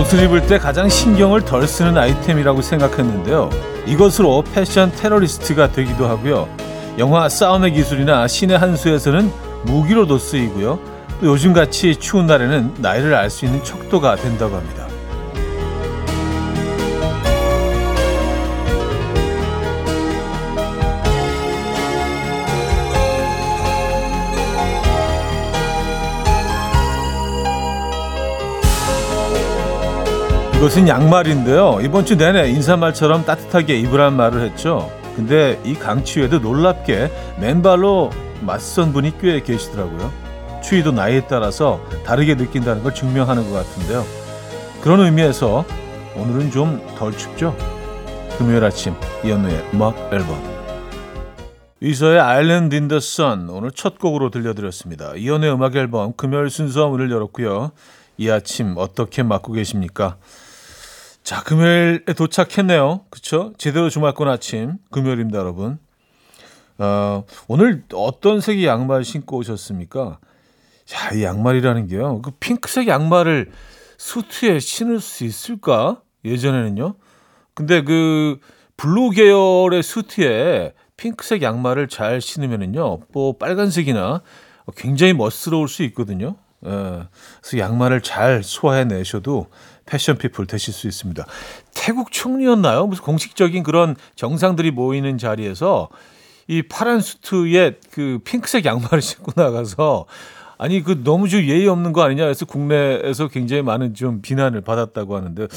옷을 입을 때 가장 신경을 덜 쓰는 아이템이라고 생각했는데요. 이것으로 패션 테러리스트가 되기도 하고요. 영화 싸움의 기술이나 신의 한 수에서는 무기로도 쓰이고요. 또 요즘같이 추운 날에는 나이를 알 수 있는 척도가 된다고 합니다. 이것은 양말인데요. 이번 주 내내 인사말처럼 따뜻하게 입으란 말을 했죠. 근데 이 강추위에도 놀랍게 맨발로 맞선 분이 꽤 계시더라고요. 추위도 나이에 따라서 다르게 느낀다는 걸 증명하는 것 같은데요. 그런 의미에서 오늘은 좀 덜 춥죠? 금요일 아침 이현우의 음악 앨범, 위서의 Island in the Sun 오늘 첫 곡으로 들려드렸습니다. 이현우의 음악 앨범 금요일 순서 문을 열었고요. 이 아침 어떻게 맞고 계십니까? 자, 금요일에 도착했네요. 그렇죠? 제대로 주말권 아침 금요일입니다, 여러분. 오늘 어떤 색의 양말 신고 오셨습니까? 야, 이 양말이라는 게요. 그 핑크색 양말을 수트에 신을 수 있을까? 예전에는요. 근데 그 블루 계열의 수트에 핑크색 양말을 잘 신으면은요, 뭐 빨간색이나 굉장히 멋스러울 수 있거든요. 그래서 양말을 잘 소화해내셔도 패션 피플 되실 수 있습니다. 태국 총리였나요? 무슨 공식적인 그런 정상들이 모이는 자리에서 이 파란 수트에 그 핑크색 양말을 신고 나가서, 아니 그 너무 좀 예의 없는 거 아니냐 해서 국내에서 굉장히 많은 좀 비난을 받았다고 하는데,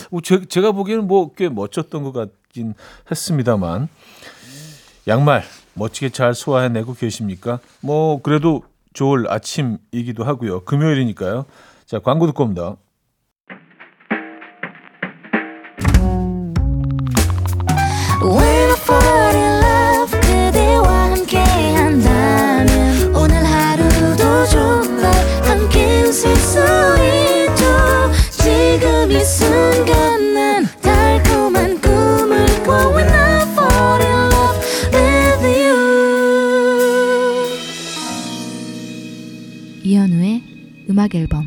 제가 보기에는 뭐 꽤 멋졌던 것 같긴 했습니다만, 양말 멋지게 잘 소화해내고 계십니까? 뭐 그래도 좋을 아침이기도 하고요. 금요일이니까요. 자, 광고 듣고 옵니다. 이현우의 음악 앨범.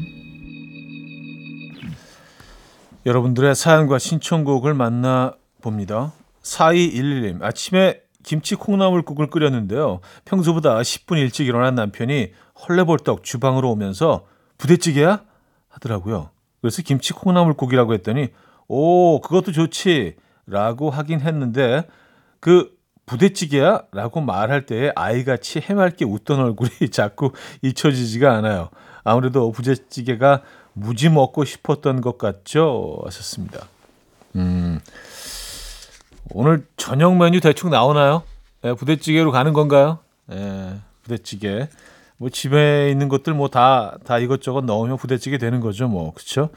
여러분들의 사연과 신청곡을 만나 봅니다. 4211님, 아침에 김치 콩나물국을 끓였는데요. 평소보다 10분 일찍 일어난 남편이 헐레벌떡 주방으로 오면서 부대찌개야? 하더라고요. 그래서 김치 콩나물국이라고 했더니, 오, 그것도 좋지 라고 하긴 했는데, 그 부대찌개야? 라고 말할 때에 아이같이 해맑게 웃던 얼굴이 자꾸 잊혀지지가 않아요. 아무래도 부대찌개가 무지 먹고 싶었던 것 같죠? 하셨습니다. 오늘 저녁 메뉴 대충 나오나요? 네, 부대찌개로 가는 건가요? 네, 부대찌개. 뭐 집에 있는 것들 뭐 다 이것저것 넣으면 부대찌개 되는 거죠. 뭐, 그렇죠?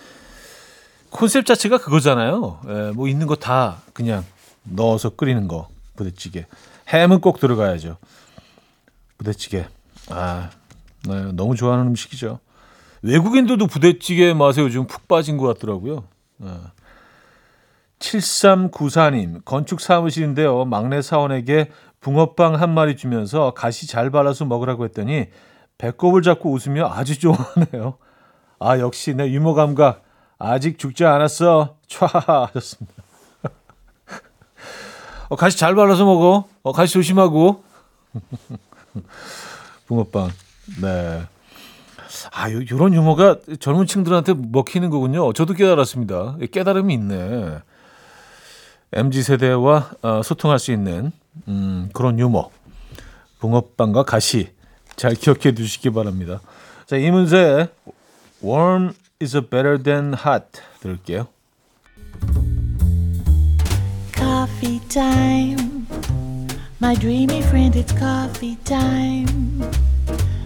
콘셉트 자체가 그거잖아요. 네, 뭐 있는 거 다 그냥 넣어서 끓이는 거. 부대찌개. 햄은 꼭 들어가야죠. 부대찌개. 아, 네, 너무 좋아하는 음식이죠. 외국인들도 부대찌개 맛에 요즘 푹 빠진 것 같더라고요. 7394님, 건축 사무실인데요. 막내 사원에게 붕어빵 한 마리 주면서 가시 잘 발라서 먹으라고 했더니 배꼽을 잡고 웃으며 아주 좋아하네요. 아, 역시 내 유머 감각 아직 죽지 않았어. 촤하하 하셨습니다. 가시 잘 발라서 먹어. 가시 조심하고. 붕어빵. 네. 아, 요런 유머가 젊은 층들한테 먹히는 거군요. 저도 깨달았습니다. 깨달음이 있네. MZ세대와 소통할 수 있는 그런 유머. 붕어빵과 가시. 잘 기억해 두시기 바랍니다. 자, 이문세의 Warm is better than hot 들을게요. Coffee time, my dreamy friend, it's coffee time.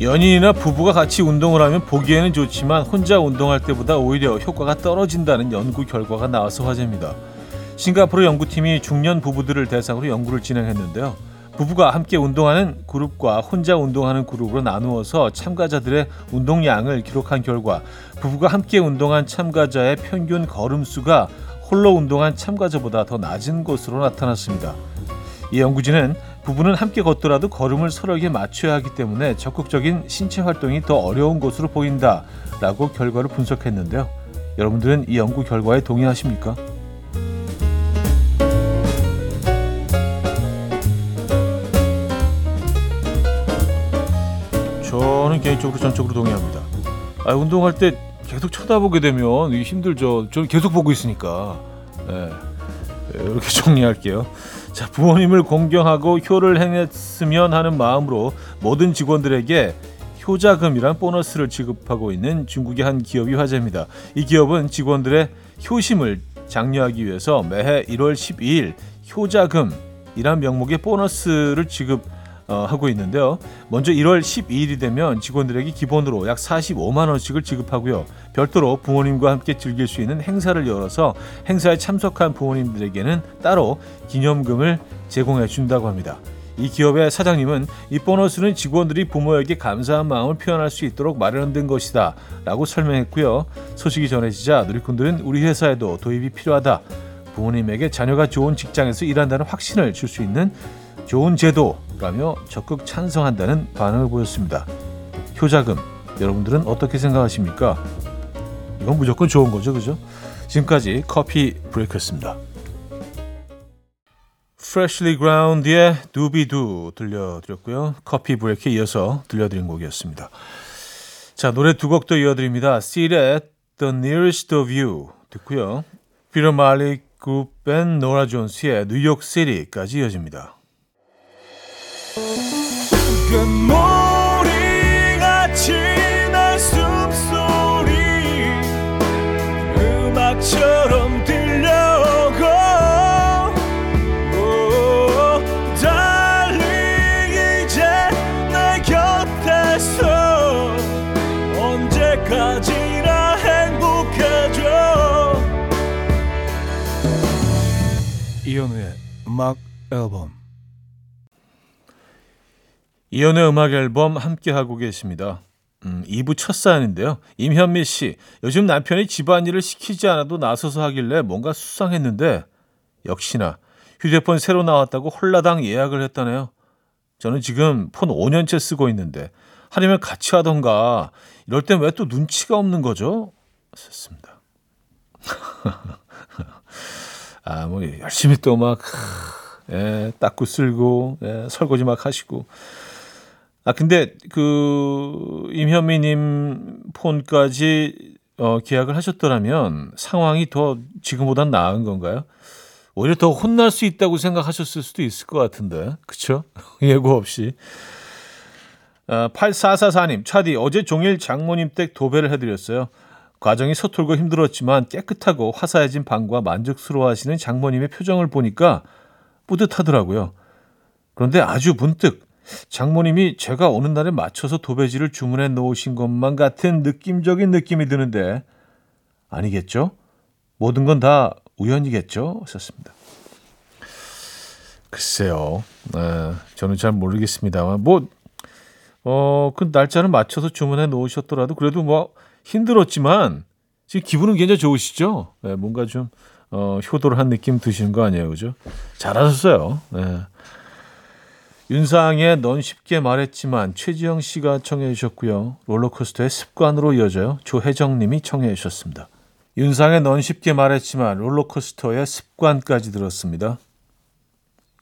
연인이나 부부가 같이 운동을 하면 보기에는 좋지만 혼자 운동할 때보다 오히려 효과가 떨어진다는 연구 결과가 나와서 화제입니다. 싱가포르 연구팀이 중년 부부들을 대상으로 연구를 진행했는데요. 부부가 함께 운동하는 그룹과 혼자 운동하는 그룹으로 나누어서 참가자들의 운동량을 기록한 결과 부부가 함께 운동한 참가자의 평균 걸음수가 홀로 운동한 참가자보다 더 낮은 것으로 나타났습니다. 이 연구진은 부부는 함께 걷더라도 걸음을 서로에게 맞춰야 하기 때문에 적극적인 신체 활동이 더 어려운 것으로 보인다라고 결과를 분석했는데요. 여러분들은 이 연구 결과에 동의하십니까? 저는 개인적으로 전적으로 동의합니다. 운동할 때 계속 쳐다보게 되면 힘들죠. 저는 계속 보고 있으니까. 이렇게 정리할게요. 자, 부모님을 공경하고 효를 행했으면 하는 마음으로 모든 직원들에게 효자금이란 보너스를 지급하고 있는 중국의 한 기업이 화제입니다. 이 기업은 직원들의 효심을 장려하기 위해서 매해 1월 12일 효자금이란 명목의 보너스를 지급하고 있는데요. 먼저 1월 12일이 되면 직원들에게 기본으로 약 45만 원씩을 지급하고요. 별도로 부모님과 함께 즐길 수 있는 행사를 열어서 행사에 참석한 부모님들에게는 따로 기념금을 제공해 준다고 합니다. 이 기업의 사장님은 이 보너스는 직원들이 부모에게 감사한 마음을 표현할 수 있도록 마련된 것이다 라고 설명했고요. 소식이 전해지자 누리꾼들은 우리 회사에도 도입이 필요하다. 부모님에게 자녀가 좋은 직장에서 일한다는 확신을 줄 수 있는 좋은 제도라며 적극 찬성한다는 반응을 보였습니다. 효자금, 여러분들은 어떻게 생각하십니까? 이건 무조건 좋은 거죠, 그죠? 지금까지 커피 브레이크였습니다. Freshly Ground의 두비두 들려드렸고요. 커피 브레이크에 이어서 들려드린 곡이었습니다. 자, 노래 두 곡도 이어드립니다. Seed의 The Nearest of You 듣고요. 피터 말리 그룹 앤 노라 존스의 뉴욕 시티까지 이어집니다. 괴물이같이 날 숨소리 음악처럼 이현우의 음악 앨범. 이현우의 음악 앨범 함께하고 계십니다. 2부 첫 사연인데요. 임현미 씨, 요즘 남편이 집안일을 시키지 않아도 나서서 하길래 뭔가 수상했는데 역시나 휴대폰 새로 나왔다고 홀라당 예약을 했다네요. 저는 지금 폰 5년째 쓰고 있는데 하려면 같이 하던가. 이럴 땐 왜 또 눈치가 없는 거죠? 썼습니다. 열심히 또 막, 닦고 쓸고, 설거지 막 하시고. 근데, 임현미님 폰까지, 계약을 하셨더라면 상황이 더 지금보단 나은 건가요? 오히려 더 혼날 수 있다고 생각하셨을 수도 있을 것 같은데. 그쵸? 예고 없이. 8444님, 차디, 어제 종일 장모님 댁 도배를 해드렸어요. 과정이 서툴고 힘들었지만 깨끗하고 화사해진 방과 만족스러워하시는 장모님의 표정을 보니까 뿌듯하더라고요. 그런데 아주 문득 장모님이 제가 오는 날에 맞춰서 도배지를 주문해 놓으신 것만 같은 느낌적인 느낌이 드는데 아니겠죠? 모든 건 다 우연이겠죠? 하셨습니다. 글쎄요. 저는 잘 모르겠습니다만 그 날짜를 맞춰서 주문해 놓으셨더라도 그래도 힘들었지만 지금 기분은 굉장히 좋으시죠? 뭔가 좀 효도를 한 느낌 드시는 거 아니에요, 그죠? 잘하셨어요. 윤상의 넌 쉽게 말했지만 최지영 씨가 청해 주셨고요. 롤러코스터의 습관으로 이어져요. 조혜정 님이 청해 주셨습니다. 윤상의 넌 쉽게 말했지만 롤러코스터의 습관까지 들었습니다.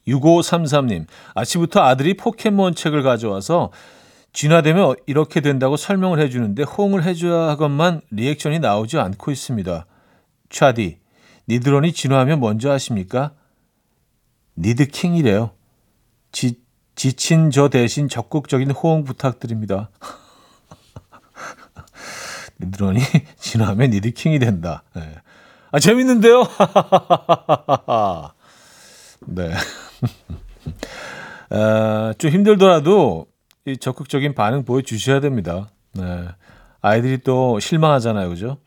6533님, 아침부터 아들이 포켓몬 책을 가져와서 진화되면 이렇게 된다고 설명을 해주는데 호응을 해줘야 하건만 리액션이 나오지 않고 있습니다. 차디, 니드론이 진화하면 뭔지 아십니까? 니드킹이래요. 지친 저 대신 적극적인 호응 부탁드립니다. 니드론이 진화하면 니드킹이 된다. 재밌는데요? 네. 좀 힘들더라도 이 적극적인 반응 보여주셔야 됩니다. 아이들이 또 실망하잖아요, 그죠?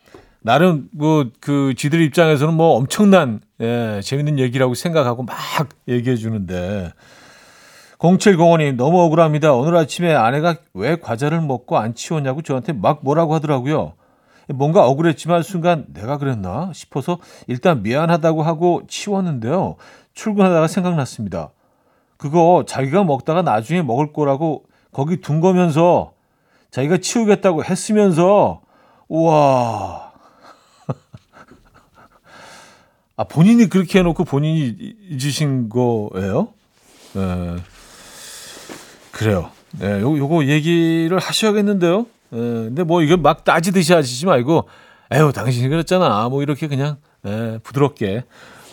나름 뭐 그 지들 입장에서는 뭐 엄청난 예, 재밌는 얘기라고 생각하고 막 얘기해 주는데 0705님 너무 억울합니다. 오늘 아침에 아내가 왜 과자를 먹고 안 치웠냐고 저한테 막 뭐라고 하더라고요. 뭔가 억울했지만 순간 내가 그랬나 싶어서 일단 미안하다고 하고 치웠는데요. 출근하다가 생각났습니다. 그거 자기가 먹다가 나중에 먹을 거라고 거기 둔 거면서 자기가 치우겠다고 했으면서 우와. 아, 본인이 그렇게 해놓고 본인이 잊으신 거예요? 네. 그래요. 네, 요거 얘기를 하셔야겠는데요. 네, 근데 뭐 이걸 막 따지듯이 하시지 말고 에휴 당신이 그랬잖아. 뭐 이렇게 그냥 네, 부드럽게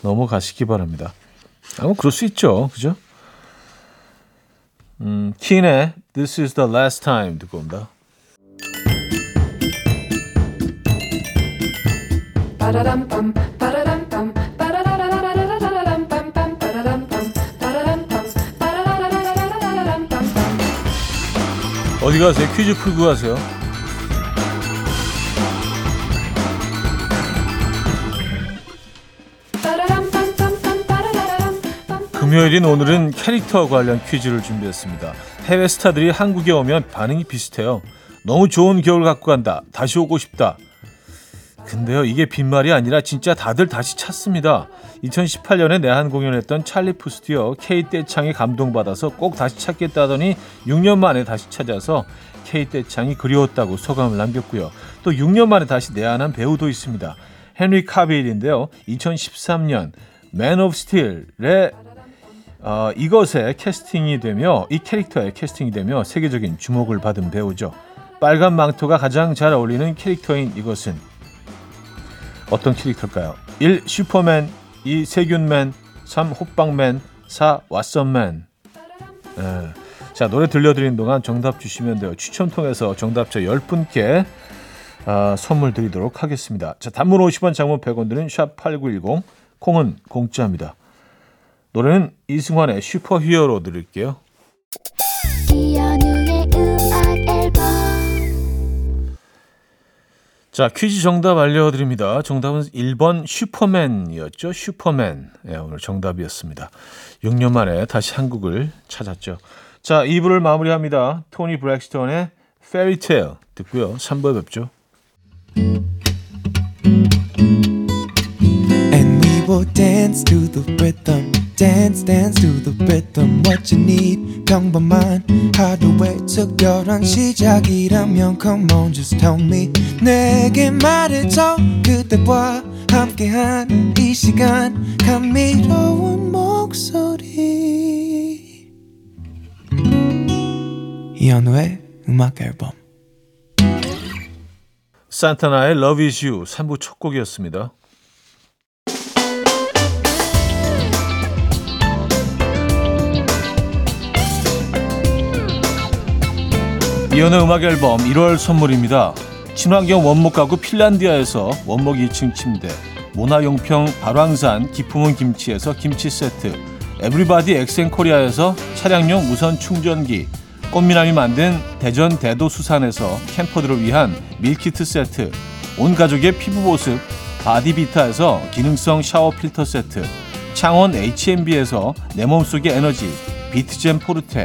넘어가시기 바랍니다. 아, 뭐 그럴 수 있죠. 그죠? 킨의 This is the last time 듣고 옵니다. 어디 가세요? 퀴즈 풀고 가세요. 금요일인 오늘은 캐릭터 관련 퀴즈를 준비했습니다. 해외 스타들이 한국에 오면 반응이 비슷해요. 너무 좋은 겨울 갖고 간다. 다시 오고 싶다. 근데요 이게 빈말이 아니라 진짜 다들 다시 찾습니다. 2018년에 내한 공연했던 찰리 푸스 디어 K대창에 감동받아서 꼭 다시 찾겠다더니 6년 만에 다시 찾아서 K대창이 그리웠다고 소감을 남겼고요. 또 6년 만에 다시 내한한 배우도 있습니다. 헨리 카빌인데요. 2013년 맨 오브 스틸의 이것에 캐스팅이 되며 이 캐릭터에 캐스팅이 되며 세계적인 주목을 받은 배우죠. 빨간 망토가 가장 잘 어울리는 캐릭터인 이것은 어떤 캐릭터일까요? 1. 슈퍼맨 2. 세균맨 3. 호빵맨 4. 왓슨맨 네. 자, 노래 들려드리는 동안 정답 주시면 돼요. 추첨 통해서 정답자 10분께 선물 드리도록 하겠습니다. 자, 단문 50원 장문 100원들은 샵8910 콩은 공짜입니다. 노래는 이승환의 슈퍼 히어로 들을게요. 자, 퀴즈 정답 알려드립니다. 정답은 1번 슈퍼맨이었죠. 슈퍼맨. 예, 오늘 정답이었습니다. 6년 만에 다시 한국을 찾았죠. 자, 2부를 마무리합니다. 토니 브렉스턴의 페리테일 듣고요. 3부에 뵙죠. And we will dance to the rhythm. Dance, dance to the rhythm. What you need, 평범한 하루의 특별한 시작이라면 Come on, just tell me 내게 말해줘 그대와 함께한 이 시간 감미로운 목소리 이현우의 음악 앨범 산타나의 Love is You 3부 첫 곡이었습니다. 이연의 음악 앨범 1월 선물입니다. 친환경 원목 가구 핀란디아에서 원목 2층 침대, 모나용평 발왕산 기품은 김치에서 김치 세트, 에브리바디 엑센코리아에서 차량용 무선 충전기, 꽃미남이 만든 대전 대도수산에서 캠퍼들을 위한 밀키트 세트, 온 가족의 피부 보습 바디비타에서 기능성 샤워 필터 세트, 창원 H&B에서 내 몸속의 에너지 비트젠 포르테,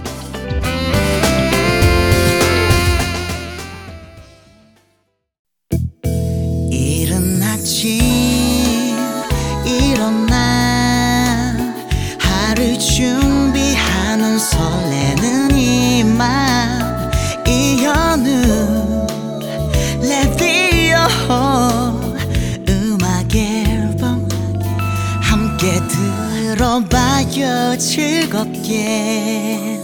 즐겁게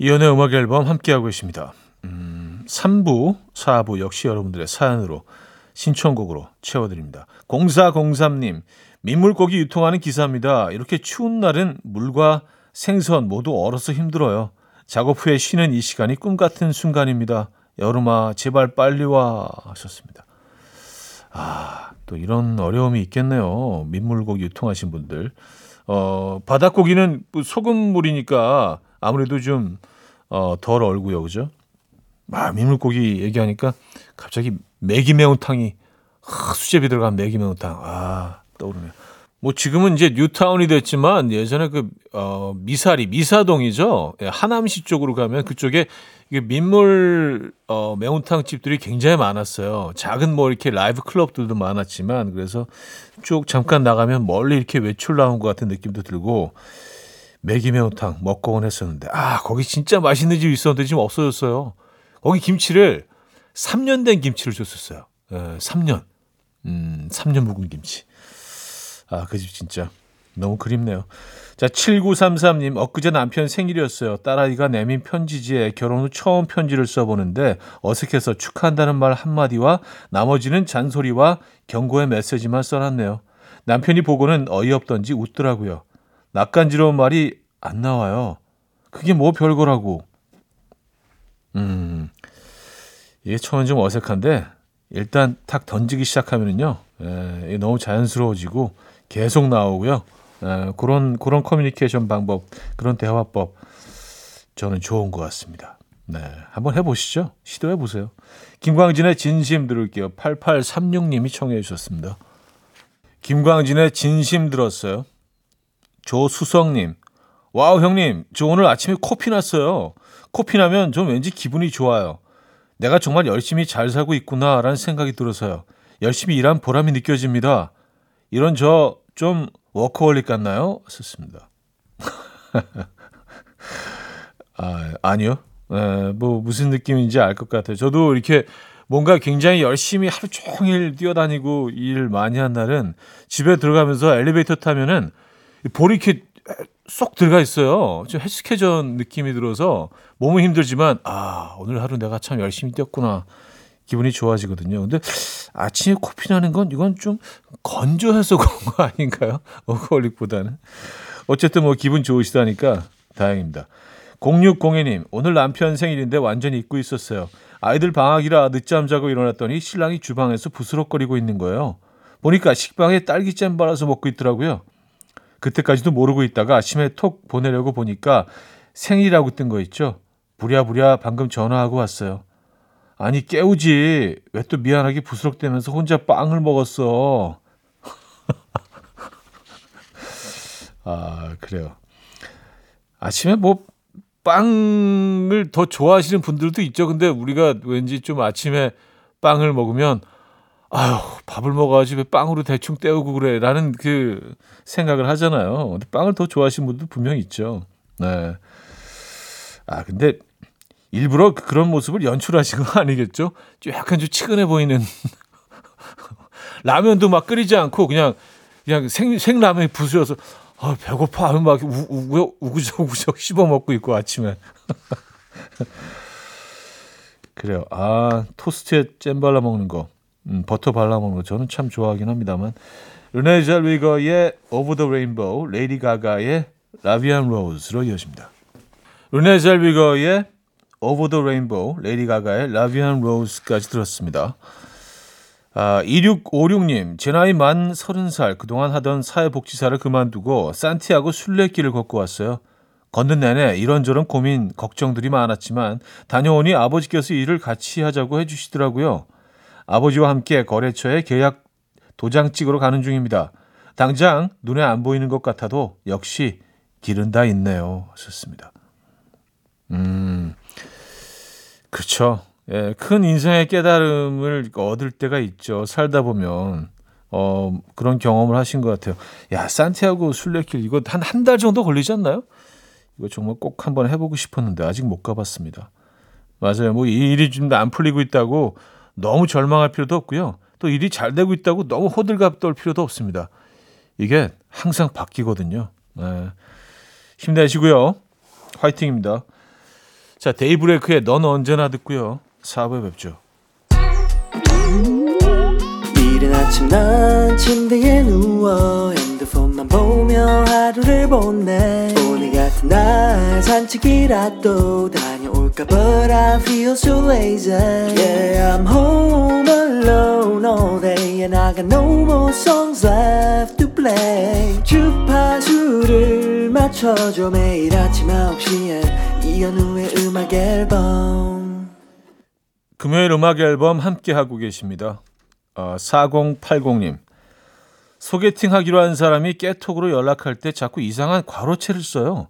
이연의 음악 앨범 함께하고 계십니다. 3부, 4부 역시 여러분들의 사연으로 신청곡으로 채워드립니다. 0403님, 민물고기 유통하는 기사입니다. 이렇게 추운 날은 물과 생선 모두 얼어서 힘들어요. 작업 후에 쉬는 이 시간이 꿈같은 순간입니다. 여름아 제발 빨리 와 하셨습니다. 아, 또 이런 어려움이 있겠네요. 민물고기 유통하신 분들. 바닷고기는 소금물이니까 아무래도 좀 덜 얼고요. 그죠? 민물고기 얘기하니까 갑자기 매기 매운탕이 수제비 들어간 매기 매운탕. 아, 떠오르네요. 뭐 지금은 이제 뉴타운이 됐지만 예전에 그 미사동이죠. 예, 하남시 쪽으로 가면 그쪽에 민물 매운탕 집들이 굉장히 많았어요. 작은 뭐 이렇게 라이브 클럽들도 많았지만 그래서 쭉 잠깐 나가면 멀리 이렇게 외출 나온 것 같은 느낌도 들고 매기 매운탕 먹고는 했었는데 거기 진짜 맛있는 집이 있었는데 지금 없어졌어요. 거기 김치를 3년 된 김치를 줬었어요. 3년 묵은 김치. 그 집 진짜 너무 그립네요. 자, 7933님, 엊그제 남편 생일이었어요. 딸아이가 내민 편지지에 결혼 후 처음 편지를 써보는데 어색해서 축하한다는 말 한마디와 나머지는 잔소리와 경고의 메시지만 써놨네요. 남편이 보고는 어이없던지 웃더라고요. 낯간지러운 말이 안 나와요. 그게 뭐 별거라고. 이게 처음엔 좀 어색한데 일단 탁 던지기 시작하면은요, 너무 자연스러워지고 계속 나오고요. 그런 커뮤니케이션 방법, 그런 대화법 저는 좋은 것 같습니다. 네, 한번 해보시죠. 시도해보세요. 김광진의 진심 들을게요. 8836님이 청해 주셨습니다. 김광진의 진심 들었어요. 조수성님, 와우 형님, 저 오늘 아침에 코피 났어요. 코피 나면 좀 왠지 기분이 좋아요. 내가 정말 열심히 잘 살고 있구나라는 생각이 들어서요. 열심히 일한 보람이 느껴집니다. 이런 저 좀 워커홀릭 같나요? 썼습니다. 아니요. 뭐 무슨 느낌인지 알 것 같아요. 저도 이렇게 뭔가 굉장히 열심히 하루 종일 뛰어다니고 일 많이 한 날은 집에 들어가면서 엘리베이터 타면은 볼이 이렇게 쏙 들어가 있어요. 좀 헬스케전 느낌이 들어서 몸은 힘들지만 오늘 하루 내가 참 열심히 뛰었구나 기분이 좋아지거든요. 근데 아침에 코피 나는 건 이건 좀 건조해서 그런 거 아닌가요? 워커홀릭보다는. 어쨌든 뭐 기분 좋으시다니까 다행입니다. 0602님, 오늘 남편 생일인데 완전히 잊고 있었어요. 아이들 방학이라 늦잠 자고 일어났더니 신랑이 주방에서 부스럭거리고 있는 거예요. 보니까 식빵에 딸기잼 발라서 먹고 있더라고요. 그때까지도 모르고 있다가 아침에 톡 보내려고 보니까 생일이라고 뜬 거 있죠. 부랴부랴 방금 전화하고 왔어요. 아니 깨우지. 왜 또 미안하게 부스럭대면서 혼자 빵을 먹었어. 그래요. 아침에 뭐 빵을 더 좋아하시는 분들도 있죠. 근데 우리가 왠지 좀 아침에 빵을 먹으면 밥을 먹어야지 왜 빵으로 대충 때우고 그래 라는 그 생각을 하잖아요. 근데 빵을 더 좋아하시는 분도 분명히 있죠. 네. 근데 일부러 그런 모습을 연출하신 건 아니겠죠? 좀 약간 좀 치근해 보이는. 라면도 막 끓이지 않고 그냥 생라면이 부수여서 배고파 하면 막 우구적우구적 씹어 먹고 있고 아침에. 그래요. 토스트에 잼 발라 먹는 거. 버터 발라먹는 거 저는 참 좋아하긴 합니다만 르네 잘위거의 Over the Rainbow, 레이디 가가의 라비안 로즈로 이어집니다. 르네 잘위거의 Over the Rainbow, 레이디 가가의 라비안 로즈까지 들었습니다. 2656님, 제 나이 만 30살 그동안 하던 사회복지사를 그만두고 산티아고 순례길을 걷고 왔어요. 걷는 내내 이런저런 고민, 걱정들이 많았지만 다녀오니 아버지께서 일을 같이 하자고 해주시더라고요. 아버지와 함께 거래처에 계약 도장 찍으러 가는 중입니다. 당장 눈에 안 보이는 것 같아도 역시 길은 다 있네요. 좋습니다. 그렇죠. 예, 큰 인생의 깨달음을 얻을 때가 있죠. 살다 보면 그런 경험을 하신 것 같아요. 야, 산티아고 순례길 이거 한 달 정도 걸리지 않나요? 이거 정말 꼭 한번 해보고 싶었는데 아직 못 가봤습니다. 맞아요. 뭐 이 일이 좀 안 풀리고 있다고 너무 절망할 필요도 없고요. 또 일이 잘 되고 있다고 너무 호들갑 떨 필요도 없습니다. 이게 항상 바뀌거든요. 힘내시고요. 화이팅입니다. 자, 데이브레이크의 넌 언제나 듣고요. 4부에 뵙죠. 이른 아침 난 침대에 누워 핸드폰만 보며 하루를 보내. 오늘 같은 날 산책이라도 다녀올까. But I feel so lazy. Yeah, I'm home alone all day and I got no more songs left to play. 주파수를 맞춰줘. 매일 아침 9시에 이현우의 음악 앨범. 금요일 음악 앨범 함께하고 계십니다. 4080님, 소개팅하기로 한 사람이 깨톡으로 연락할 때 자꾸 이상한 괄호체를 써요.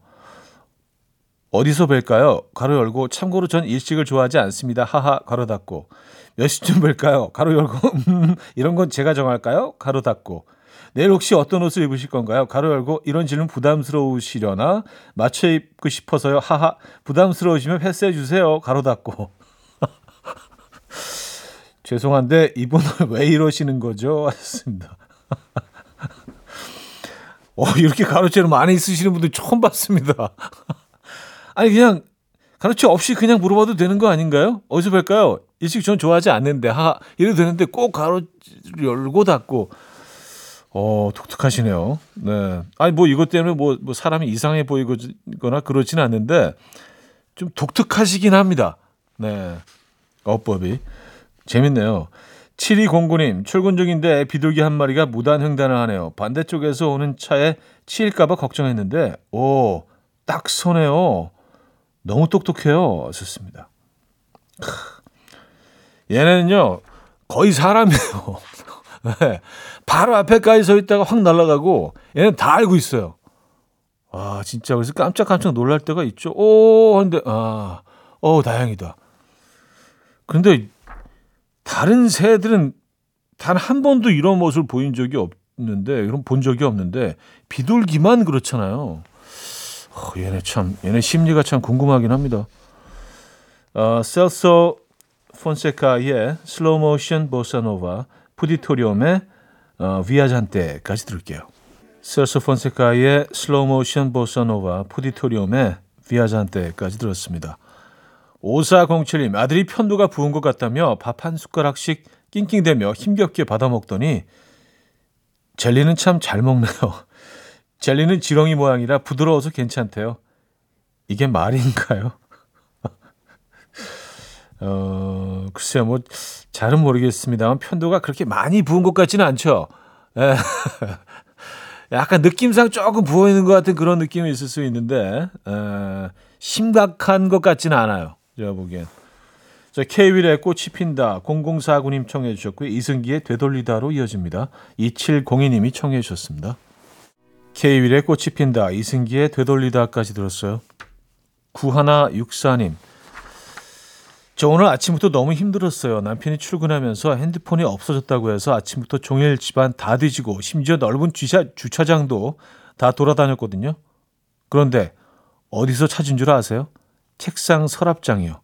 어디서 뵐까요? 괄호 열고, 참고로 전 일식을 좋아하지 않습니다. 하하, 괄호 닫고. 몇 시쯤 뵐까요? 괄호 열고. 이런 건 제가 정할까요? 괄호 닫고. 내일 혹시 어떤 옷을 입으실 건가요? 괄호 열고. 이런 질문 부담스러우시려나? 맞춰 입고 싶어서요. 하하, 부담스러우시면 패스해 주세요. 괄호 닫고. 죄송한데 이분은 왜 이러시는 거죠? 하셨습니다. 이렇게 가로채를 많이 쓰시는 분들 처음 봤습니다. 아니, 그냥 가로채 없이 그냥 물어봐도 되는 거 아닌가요? 어디서 뵐까요? 일식 전 좋아하지 않는데, 하하, 이래도 되는데 꼭 가로채를 열고 닫고. 독특하시네요. 네. 아니, 이것 때문에 뭐 사람이 이상해 보이거나 그러진 않는데 좀 독특하시긴 합니다. 네. 어법이. 재밌네요. 7209님, 출근 중인데 비둘기 한 마리가 무단 횡단을 하네요. 반대쪽에서 오는 차에 치일까 봐 걱정했는데 딱 서네요. 너무 똑똑해요. 좋습니다. 얘네는요, 거의 사람이에요. 네, 바로 앞에까지 서 있다가 확 날아가고 얘는 다 알고 있어요. 아, 진짜 그래서 깜짝깜짝 놀랄 때가 있죠. 근데 다행이다. 근데 다른 새들은 단 한 번도 이런 모습을 보인 적이 없는데, 이런 본 적이 없는데, 비둘기만 그렇잖아요. 얘네 심리가 참 궁금하긴 합니다. 셀소 폰세카의 슬로우 모션 보사노바, 푸디토리움의 비아잔테까지 들을게요. 셀소 폰세카의 슬로우 모션 보사노바, 푸디토리움의 비아잔테까지 들었습니다. 5407님, 아들이 편두가 부은 것 같다며 밥 한 숟가락씩 낑낑대며 힘겹게 받아먹더니 젤리는 참 잘 먹네요. 젤리는 지렁이 모양이라 부드러워서 괜찮대요. 이게 말인가요? 글쎄요, 잘은 모르겠습니다만 편두가 그렇게 많이 부은 것 같지는 않죠. 약간 느낌상 조금 부어있는 것 같은 그런 느낌이 있을 수 있는데 심각한 것 같지는 않아요, 제가 보기엔. 자, K-윌의 꽃이 핀다 0049님 청해 주셨고요. 이승기의 되돌리다로 이어집니다. 2702님이 청해 주셨습니다. K-윌의 꽃이 핀다, 이승기의 되돌리다까지 들었어요. 9164님, 저 오늘 아침부터 너무 힘들었어요. 남편이 출근하면서 핸드폰이 없어졌다고 해서 아침부터 종일 집안 다 뒤지고 심지어 넓은 주차장도 다 돌아다녔거든요. 그런데 어디서 찾은 줄 아세요? 책상 서랍장이요.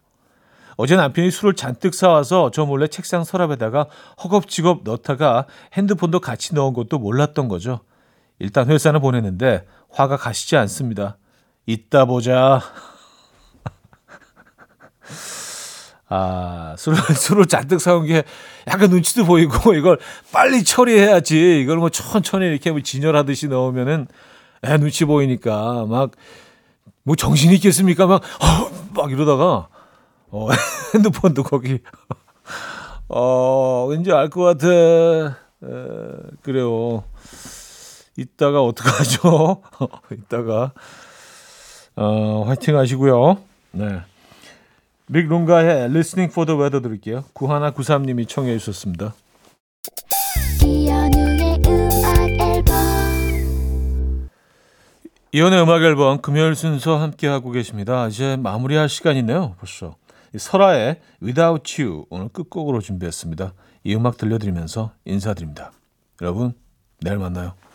어제 남편이 술을 잔뜩 사와서 저 몰래 책상 서랍에다가 허겁지겁 넣다가 핸드폰도 같이 넣은 것도 몰랐던 거죠. 일단 회사는 보냈는데 화가 가시지 않습니다. 이따 보자. 술을 잔뜩 사온 게 약간 눈치도 보이고 이걸 빨리 처리해야지. 이걸 천천히 이렇게 진열하듯이 넣으면은 눈치 보이니까 막 정신이 있겠습니까? 막 이러다가 핸드폰도 거기 왠지 알 것 같아. 그래요. 이따가 어떡하죠? 이따가 화이팅 하시고요. 네. 빅 룽가의 Listening for the Weather 들을게요. 9193님이 청해 주셨습니다. 이현우의 음악 앨범. 이현우의 음악 앨범 금요일 순서 함께하고 계십니다. 이제 마무리할 시간이네요. 벌써 설아의 Without You 오늘 끝곡으로 준비했습니다. 이 음악 들려드리면서 인사드립니다. 여러분, 내일 만나요.